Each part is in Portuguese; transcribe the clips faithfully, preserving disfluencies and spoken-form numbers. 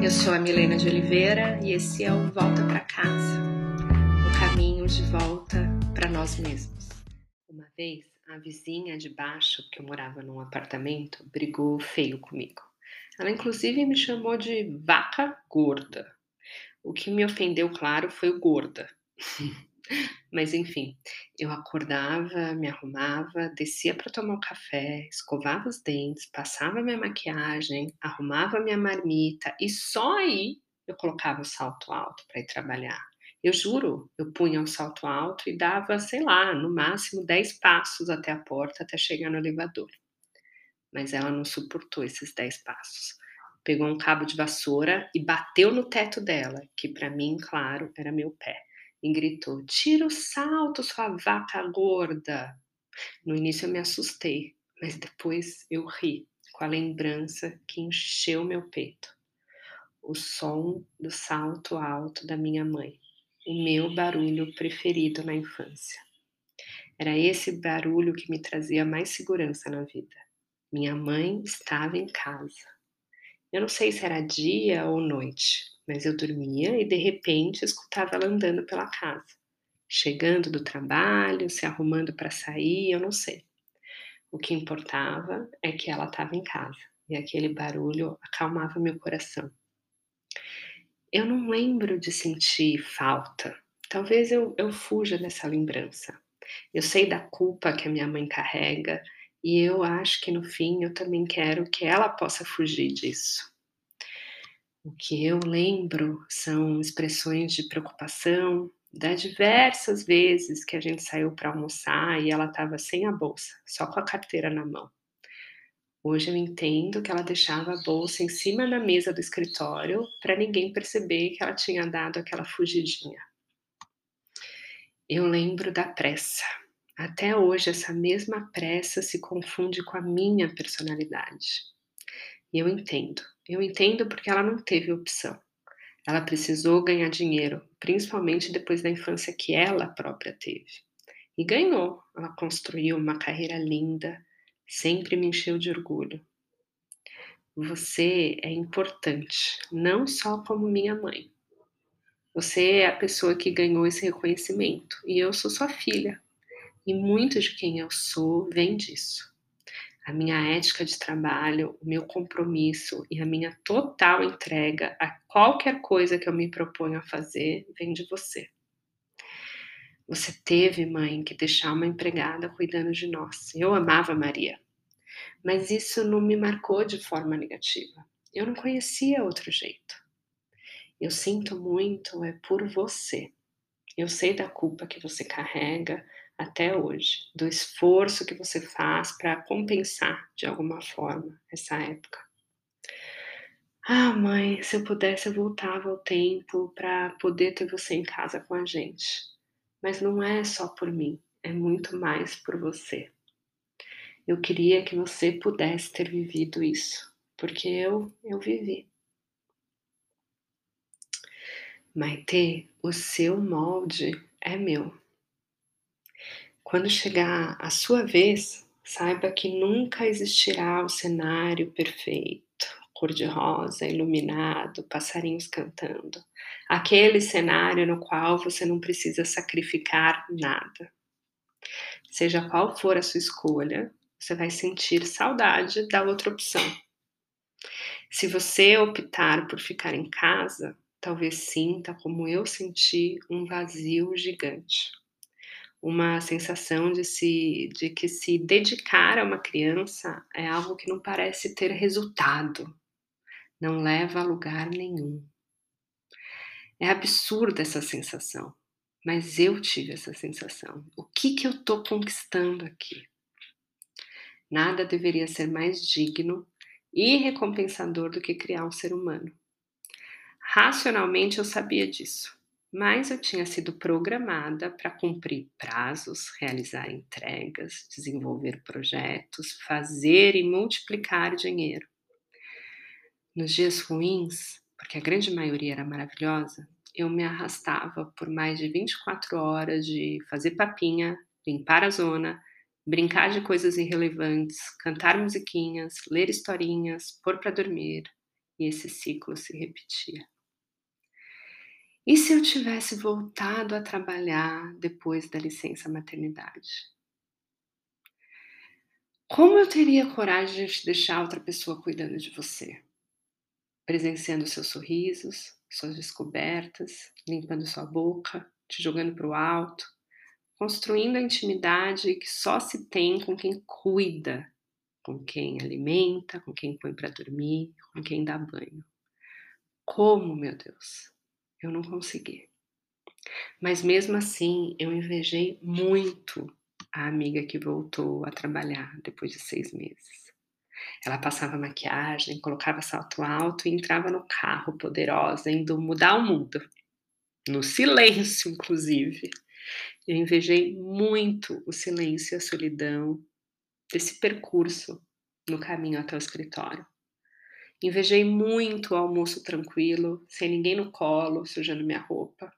Eu sou a Milena de Oliveira e esse é o Volta pra Casa, um caminho de volta para nós mesmos. Uma vez, a vizinha de baixo, que eu morava num apartamento, brigou feio comigo. Ela, inclusive, me chamou de vaca gorda. O que me ofendeu, claro, foi o gorda. Mas, enfim, eu acordava, me arrumava, descia para tomar um café, escovava os dentes, passava minha maquiagem, arrumava minha marmita e só aí eu colocava o salto alto para ir trabalhar. Eu juro, eu punha um salto alto e dava, sei lá, no máximo dez passos até a porta, até chegar no elevador. Mas ela não suportou esses dez passos. Pegou um cabo de vassoura e bateu no teto dela, que para mim, claro, era meu pé. E gritou, tira o salto, sua vaca gorda. No início eu me assustei, mas depois eu ri, com a lembrança que encheu meu peito. O som do salto alto da minha mãe, o meu barulho preferido na infância. Era esse barulho que me trazia mais segurança na vida. Minha mãe estava em casa. Eu não sei se era dia ou noite, mas eu dormia e de repente escutava ela andando pela casa, chegando do trabalho, se arrumando para sair, eu não sei. O que importava é que ela estava em casa e aquele barulho acalmava meu coração. Eu não lembro de sentir falta, talvez eu, eu fuja dessa lembrança. Eu sei da culpa que a minha mãe carrega e eu acho que no fim eu também quero que ela possa fugir disso. O que eu lembro são expressões de preocupação das diversas vezes que a gente saiu para almoçar e ela estava sem a bolsa, só com a carteira na mão. Hoje eu entendo que ela deixava a bolsa em cima da mesa do escritório para ninguém perceber que ela tinha dado aquela fugidinha. Eu lembro da pressa. Até hoje essa mesma pressa se confunde com a minha personalidade. E eu entendo. Eu entendo porque ela não teve opção. Ela precisou ganhar dinheiro, principalmente depois da infância que ela própria teve. E ganhou. Ela construiu uma carreira linda, sempre me encheu de orgulho. Você é importante, não só como minha mãe. Você é a pessoa que ganhou esse reconhecimento e eu sou sua filha. E muito de quem eu sou vem disso. A minha ética de trabalho, o meu compromisso e a minha total entrega a qualquer coisa que eu me proponho a fazer vem de você. Você teve, mãe, que deixar uma empregada cuidando de nós. Eu amava Maria, mas isso não me marcou de forma negativa. Eu não conhecia outro jeito. Eu sinto muito é por você. Eu sei da culpa que você carrega, até hoje, do esforço que você faz para compensar de alguma forma essa época. Ah, mãe, se eu pudesse eu voltava ao tempo para poder ter você em casa com a gente. Mas não é só por mim, é muito mais por você. Eu queria que você pudesse ter vivido isso, porque eu, eu vivi. Maitê, o seu molde é meu. Quando chegar a sua vez, saiba que nunca existirá o cenário perfeito, cor-de-rosa, iluminado, passarinhos cantando. Aquele cenário no qual você não precisa sacrificar nada. Seja qual for a sua escolha, você vai sentir saudade da outra opção. Se você optar por ficar em casa, talvez sinta, como eu senti, um vazio gigante. Uma sensação de, se, de que se dedicar a uma criança é algo que não parece ter resultado, não leva a lugar nenhum. É absurda essa sensação, mas eu tive essa sensação. O que que eu estou conquistando aqui? Nada deveria ser mais digno e recompensador do que criar um ser humano. Racionalmente eu sabia disso. Mas eu tinha sido programada para cumprir prazos, realizar entregas, desenvolver projetos, fazer e multiplicar dinheiro. Nos dias ruins, porque a grande maioria era maravilhosa, eu me arrastava por mais de vinte e quatro horas de fazer papinha, limpar a zona, brincar de coisas irrelevantes, cantar musiquinhas, ler historinhas, pôr para dormir, e esse ciclo se repetia. E se eu tivesse voltado a trabalhar depois da licença maternidade? Como eu teria coragem de deixar outra pessoa cuidando de você? Presenciando seus sorrisos, suas descobertas, limpando sua boca, te jogando para o alto, construindo a intimidade que só se tem com quem cuida, com quem alimenta, com quem põe para dormir, com quem dá banho. Como, meu Deus? Eu não consegui. Mas mesmo assim, eu invejei muito a amiga que voltou a trabalhar depois de seis meses. Ela passava maquiagem, colocava salto alto e entrava no carro poderosa, indo mudar o mundo. No silêncio, inclusive. Eu invejei muito o silêncio e a solidão desse percurso no caminho até o escritório. Invejei muito o almoço tranquilo, sem ninguém no colo, sujando minha roupa.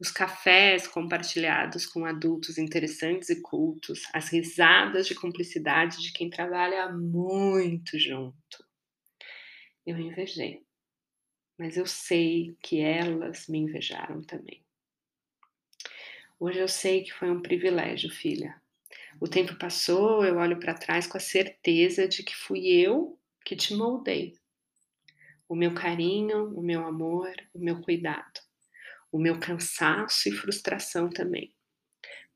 Os cafés compartilhados com adultos interessantes e cultos, as risadas de cumplicidade de quem trabalha muito junto. Eu invejei, mas eu sei que elas me invejaram também. Hoje eu sei que foi um privilégio, filha. O tempo passou, eu olho para trás com a certeza de que fui eu que te moldei. O meu carinho, o meu amor, o meu cuidado. O meu cansaço e frustração também.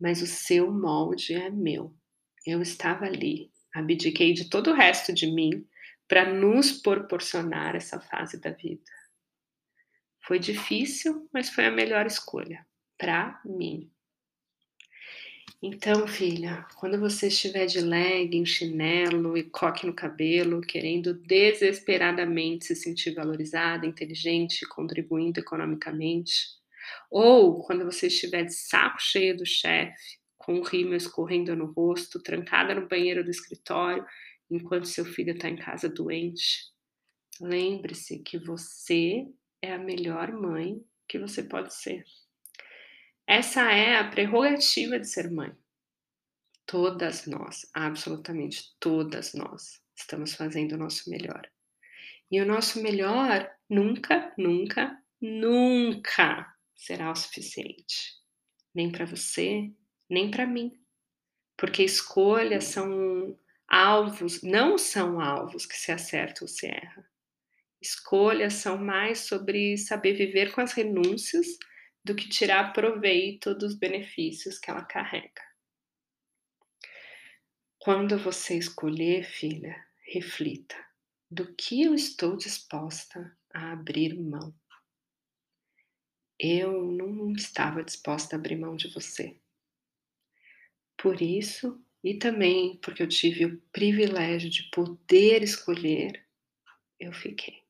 Mas o seu molde é meu. Eu estava ali. Abdiquei de todo o resto de mim para nos proporcionar essa fase da vida. Foi difícil, mas foi a melhor escolha. Para mim. Então, filha, quando você estiver de legging, chinelo e coque no cabelo, querendo desesperadamente se sentir valorizada, inteligente, contribuindo economicamente, ou quando você estiver de saco cheio do chefe, com o rímel escorrendo no rosto, trancada no banheiro do escritório, enquanto seu filho está em casa doente, lembre-se que você é a melhor mãe que você pode ser. Essa é a prerrogativa de ser mãe. Todas nós, absolutamente todas nós, estamos fazendo o nosso melhor. E o nosso melhor nunca, nunca, nunca será o suficiente. Nem para você, nem para mim. Porque escolhas são alvos, não são alvos que se acerta ou se erra. Escolhas são mais sobre saber viver com as renúncias do que tirar proveito dos benefícios que ela carrega. Quando você escolher, filha, reflita: do que eu estou disposta a abrir mão? Eu não estava disposta a abrir mão de você. Por isso, e também porque eu tive o privilégio de poder escolher, eu fiquei.